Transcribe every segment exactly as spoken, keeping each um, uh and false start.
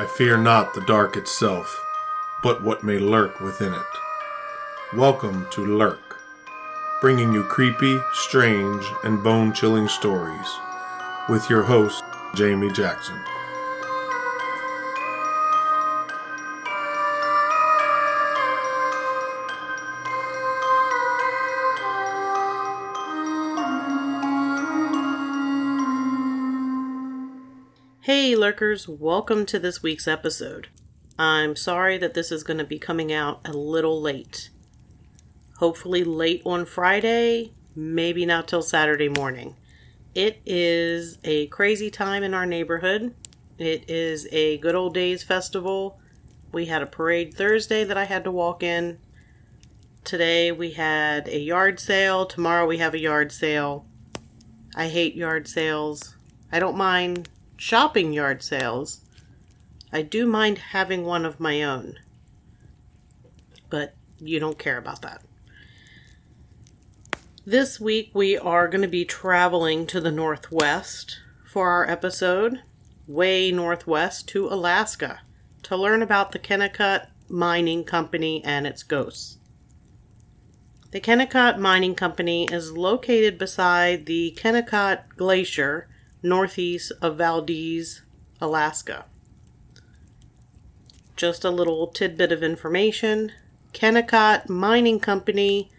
I fear not the dark itself, but what may lurk within it. Welcome to Lurk, bringing you creepy, strange, and bone-chilling stories, with your host, Jamie Jackson. Hey Lurkers, welcome to this week's episode. I'm sorry that this is going to be coming out a little late. Hopefully late on Friday, maybe not till Saturday morning. It is a crazy time in our neighborhood. It is a good old days festival. We had a parade Thursday that I had to walk in. Today we had a yard sale. Tomorrow we have a yard sale. I hate yard sales. I don't mind shopping yard sales. I do mind having one of my own, but you don't care about that. This week we are going to be traveling to the Northwest for our episode, way northwest to Alaska, to learn about the Kennecott Mining Company and its ghosts. The Kennecott Mining Company is located beside the Kennecott Glacier, northeast of Valdez, Alaska. Just a little tidbit of information. Kennecott Mining Company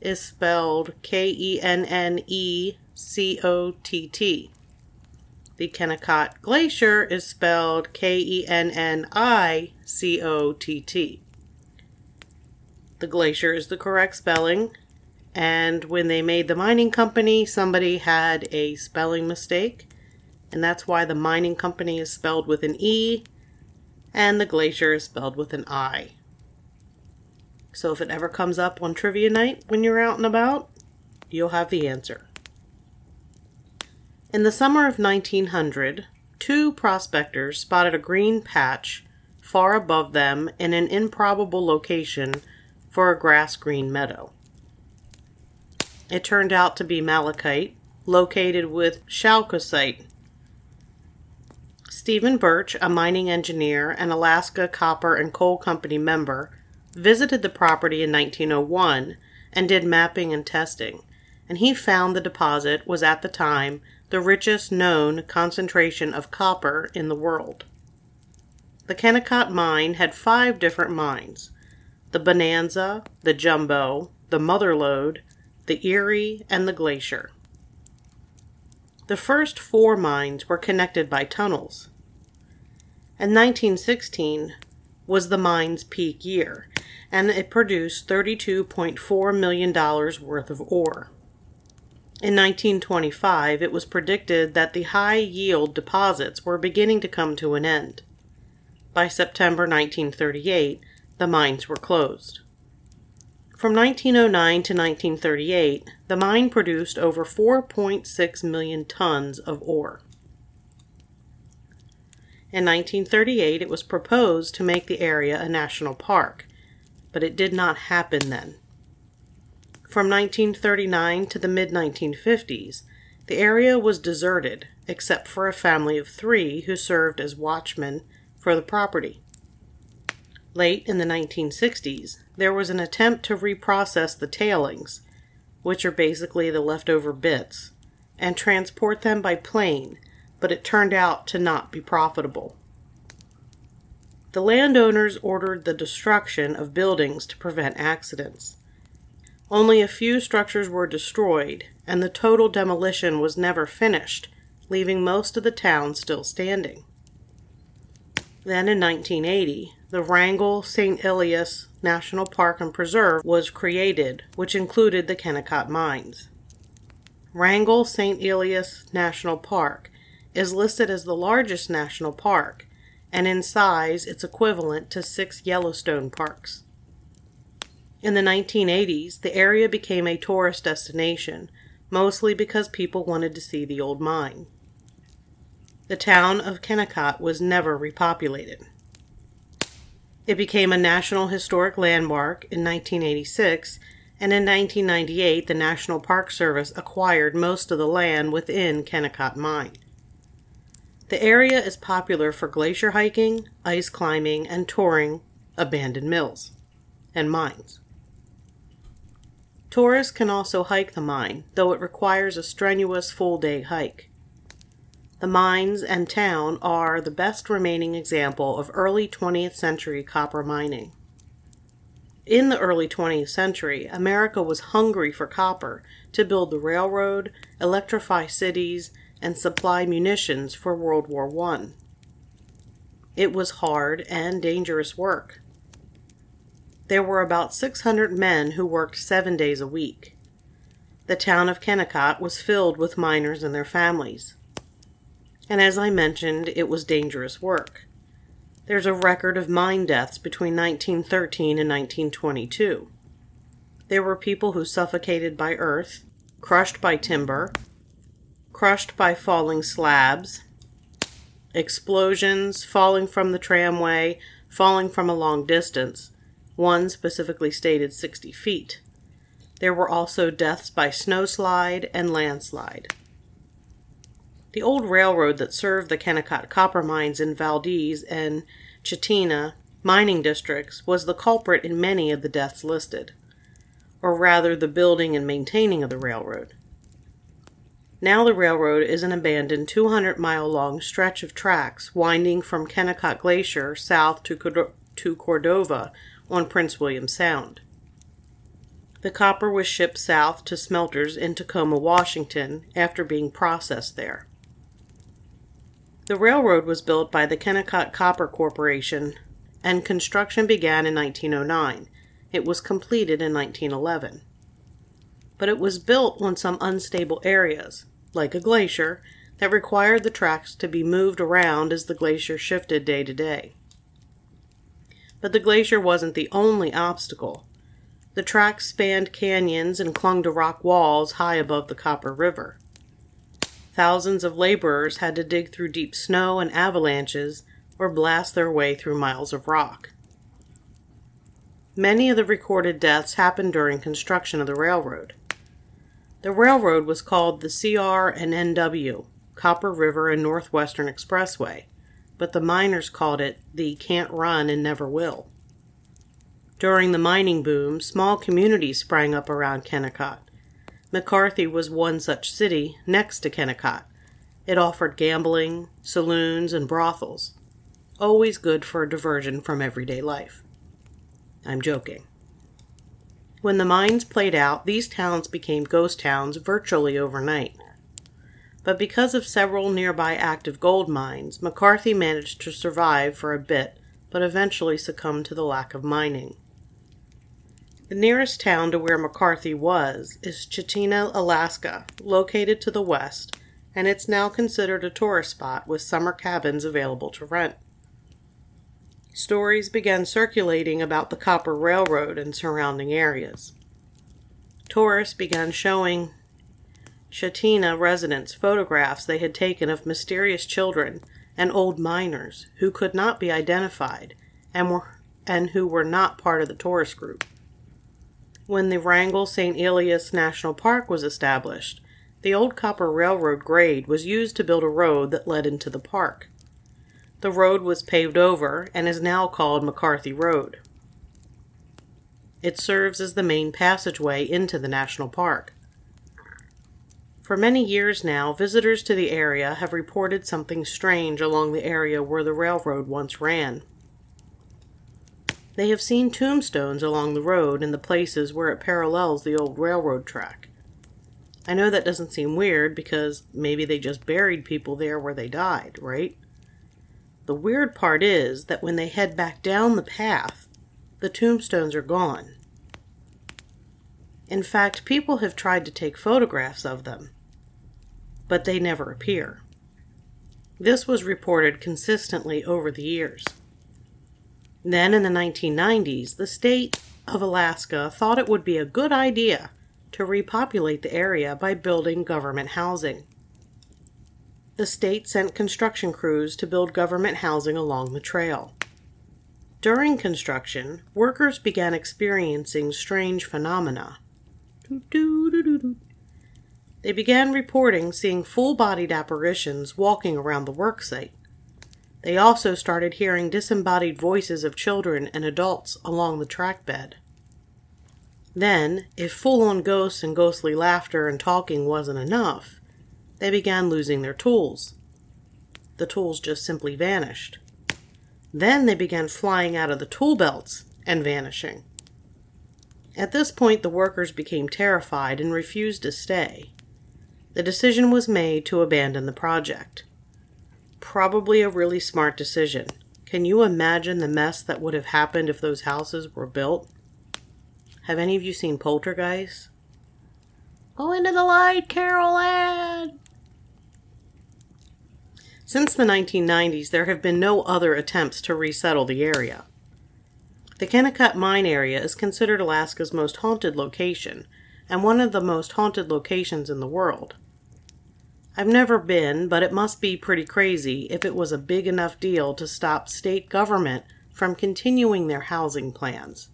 is spelled K E N N E C O T T. The Kennecott Glacier is spelled K E N N I C O T T. The glacier is the correct spelling, and when they made the mining company, somebody had a spelling mistake. And that's why the mining company is spelled with an E and the glacier is spelled with an I. So if it ever comes up on trivia night when you're out and about, you'll have the answer. In the summer of nineteen hundred, two prospectors spotted a green patch far above them in an improbable location for a grass-green meadow. It turned out to be malachite, located with chalcosite. Stephen Birch, a mining engineer and Alaska Copper and Coal Company member, visited the property in nineteen oh one and did mapping and testing, and he found the deposit was at the time the richest known concentration of copper in the world. The Kennecott mine had five different mines: the Bonanza, the Jumbo, the Motherlode, the Erie, and the Glacier. The first four mines were connected by tunnels. And nineteen sixteen was the mine's peak year, and it produced thirty-two point four million dollars worth of ore. In nineteen twenty-five, it was predicted that the high-yield deposits were beginning to come to an end. By September nineteen thirty-eight, the mines were closed. From nineteen oh nine to nineteen thirty-eight, the mine produced over four point six million tons of ore. In nineteen thirty-eight, it was proposed to make the area a national park, but it did not happen then. From nineteen thirty-nine to the mid nineteen fifties, the area was deserted except for a family of three who served as watchmen for the property. Late in the nineteen sixties, there was an attempt to reprocess the tailings, which are basically the leftover bits, and transport them by plane, but it turned out to not be profitable. The landowners ordered the destruction of buildings to prevent accidents. Only a few structures were destroyed, and the total demolition was never finished, leaving most of the town still standing. Then in nineteen eighty, the Wrangell Saint Elias National Park and Preserve was created, which included the Kennecott Mines. Wrangell Saint Elias National Park is listed as the largest national park, and in size it's equivalent to six Yellowstone parks. In the nineteen eighties, the area became a tourist destination, mostly because people wanted to see the old mine. The town of Kennecott was never repopulated. It became a National Historic Landmark in nineteen eighty-six, and in nineteen ninety-eight the National Park Service acquired most of the land within Kennecott Mine. The area is popular for glacier hiking, ice climbing, and touring abandoned mills and mines. Tourists can also hike the mine, though it requires a strenuous full-day hike. The mines and town are the best remaining example of early twentieth century copper mining. In the early twentieth century, America was hungry for copper to build the railroad, electrify cities, and supply munitions for World War One. It was hard and dangerous work. There were about six hundred men who worked seven days a week. The town of Kennecott was filled with miners and their families. And as I mentioned, it was dangerous work. There's a record of mine deaths between nineteen thirteen and nineteen twenty-two. There were people who suffocated by earth, crushed by timber, crushed by falling slabs, explosions, falling from the tramway, falling from a long distance. One specifically stated sixty feet. There were also deaths by snowslide and landslide. The old railroad that served the Kennecott copper mines in Valdez and Chitina mining districts was the culprit in many of the deaths listed, or rather the building and maintaining of the railroad. Now the railroad is an abandoned two hundred mile long stretch of tracks winding from Kennecott Glacier south to, Cordo- to Cordova on Prince William Sound. The copper was shipped south to smelters in Tacoma, Washington, after being processed there. The railroad was built by the Kennecott Copper Corporation, and construction began in nineteen oh nine. It was completed in nineteen eleven. But it was built on some unstable areas, like a glacier, that required the tracks to be moved around as the glacier shifted day to day. But the glacier wasn't the only obstacle. The tracks spanned canyons and clung to rock walls high above the Copper River. Thousands of laborers had to dig through deep snow and avalanches or blast their way through miles of rock. Many of the recorded deaths happened during construction of the railroad. The railroad was called the C R and N W, Copper River and Northwestern Expressway, but the miners called it the Can't Run and Never Will. During the mining boom, small communities sprang up around Kennecott. McCarthy was one such city next to Kennecott. It offered gambling, saloons, and brothels, always good for a diversion from everyday life. I'm joking. When the mines played out, these towns became ghost towns virtually overnight. But because of several nearby active gold mines, McCarthy managed to survive for a bit, but eventually succumbed to the lack of mining. The nearest town to where McCarthy was is Chitina, Alaska, located to the west, and it's now considered a tourist spot with summer cabins available to rent. Stories began circulating about the Copper Railroad and surrounding areas. Tourists began showing Chitina residents photographs they had taken of mysterious children and old miners who could not be identified and were and who were not part of the tourist group. When the Wrangell Saint Elias National Park was established, the old Copper Railroad grade was used to build a road that led into the park. The road was paved over and is now called McCarthy Road. It serves as the main passageway into the national park. For many years now, visitors to the area have reported something strange along the area where the railroad once ran. They have seen tombstones along the road in the places where it parallels the old railroad track. I know that doesn't seem weird because maybe they just buried people there where they died, right? The weird part is that when they head back down the path, the tombstones are gone. In fact, people have tried to take photographs of them, but they never appear. This was reported consistently over the years. Then in the nineteen nineties, the state of Alaska thought it would be a good idea to repopulate the area by building government housing. The state sent construction crews to build government housing along the trail. During construction, workers began experiencing strange phenomena. they began reporting seeing full-bodied apparitions walking around the worksite. They also started hearing disembodied voices of children and adults along the track bed. Then, if full-on ghosts and ghostly laughter and talking wasn't enough, they began losing their tools. The tools just simply vanished. Then they began flying out of the tool belts and vanishing. At this point, the workers became terrified and refused to stay. The decision was made to abandon the project. Probably a really smart decision. Can you imagine the mess that would have happened if those houses were built? Have any of you seen Poltergeist? Go into the light, Carol Ann! Since the nineteen nineties, there have been no other attempts to resettle the area. The Kennecott Mine area is considered Alaska's most haunted location, and one of the most haunted locations in the world. I've never been, but it must be pretty crazy if it was a big enough deal to stop state government from continuing their housing plans.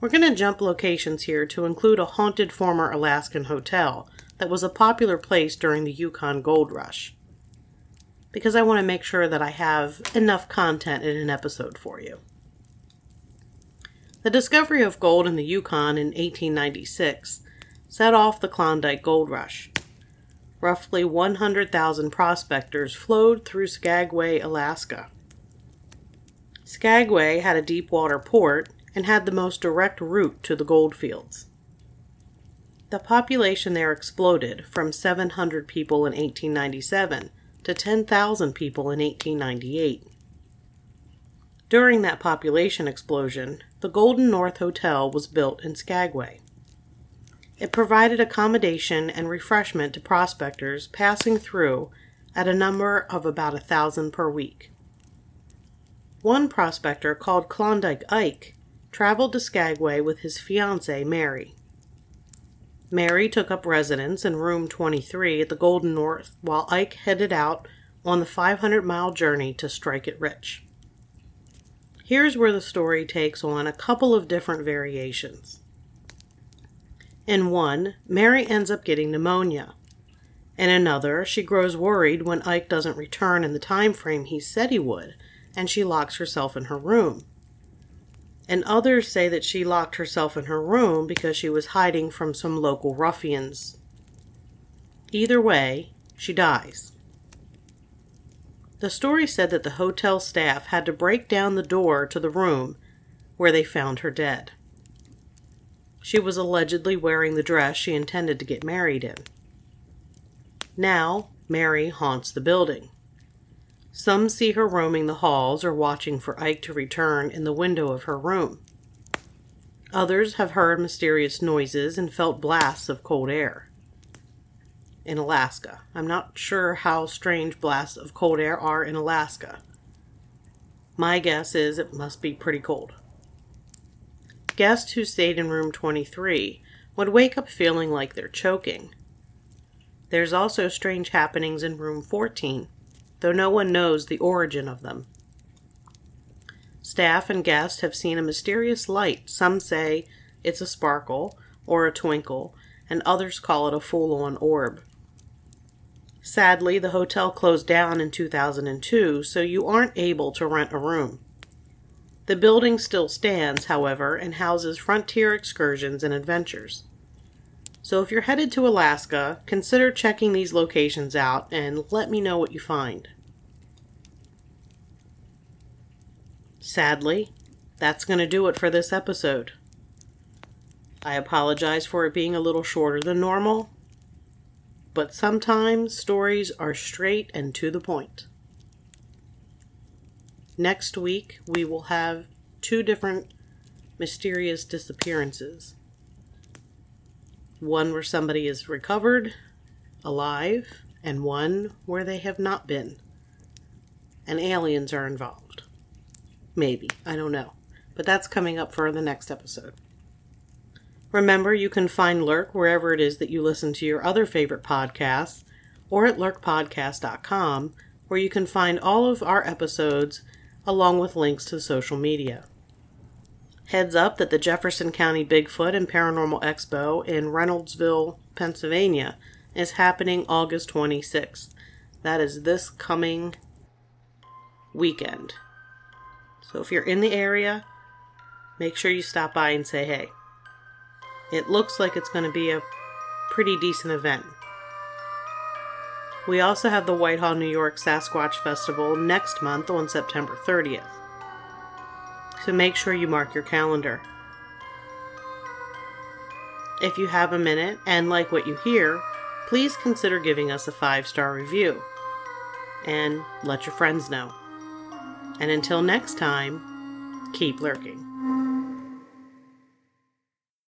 We're going to jump locations here to include a haunted former Alaskan hotel that was a popular place during the Yukon Gold Rush, because I want to make sure that I have enough content in an episode for you. The discovery of gold in the Yukon in eighteen ninety-six set off the Klondike Gold Rush. Roughly one hundred thousand prospectors flowed through Skagway, Alaska. Skagway had a deep water port and had the most direct route to the gold fields. The population there exploded from seven hundred people in eighteen ninety-seven to ten thousand people in eighteen ninety-eight. During that population explosion, the Golden North Hotel was built in Skagway. It provided accommodation and refreshment to prospectors passing through at a number of about a thousand per week. One prospector called Klondike Ike traveled to Skagway with his fiancée, Mary. Mary took up residence in room twenty-three at the Golden North while Ike headed out on the five hundred mile journey to strike it rich. Here's where the story takes on a couple of different variations. In one, Mary ends up getting pneumonia. In another, she grows worried when Ike doesn't return in the time frame he said he would, and she locks herself in her room. And others say that she locked herself in her room because she was hiding from some local ruffians. Either way, she dies. The story said that the hotel staff had to break down the door to the room where they found her dead. She was allegedly wearing the dress she intended to get married in. Now, Mary haunts the building. Some see her roaming the halls or watching for Ike to return in the window of her room. Others have heard mysterious noises and felt blasts of cold air. In Alaska. I'm not sure how strange blasts of cold air are in Alaska. My guess is it must be pretty cold. Guests who stayed in room twenty-three would wake up feeling like they're choking. There's also strange happenings in room fourteen. Though no one knows the origin of them. Staff and guests have seen a mysterious light. Some say it's a sparkle or a twinkle, and others call it a full-on orb. Sadly, the hotel closed down in two thousand two, so you aren't able to rent a room. The building still stands, however, and houses frontier excursions and adventures. So if you're headed to Alaska, consider checking these locations out and let me know what you find. Sadly, that's going to do it for this episode. I apologize for it being a little shorter than normal, but sometimes stories are straight and to the point. Next week, we will have two different mysterious disappearances. One where somebody is recovered, alive, and one where they have not been. And aliens are involved. Maybe. I don't know. But that's coming up for the next episode. Remember, you can find Lurk wherever it is that you listen to your other favorite podcasts, or at lurk podcast dot com, where you can find all of our episodes, along with links to social media. Heads up that the Jefferson County Bigfoot and Paranormal Expo in Reynoldsville, Pennsylvania is happening August twenty-sixth. That is this coming weekend. So if you're in the area, make sure you stop by and say hey. It looks like it's going to be a pretty decent event. We also have the Whitehall, New York Sasquatch Festival next month on September thirtieth. So make sure you mark your calendar. If you have a minute and like what you hear, please consider giving us a five-star review. And let your friends know. And until next time, keep lurking.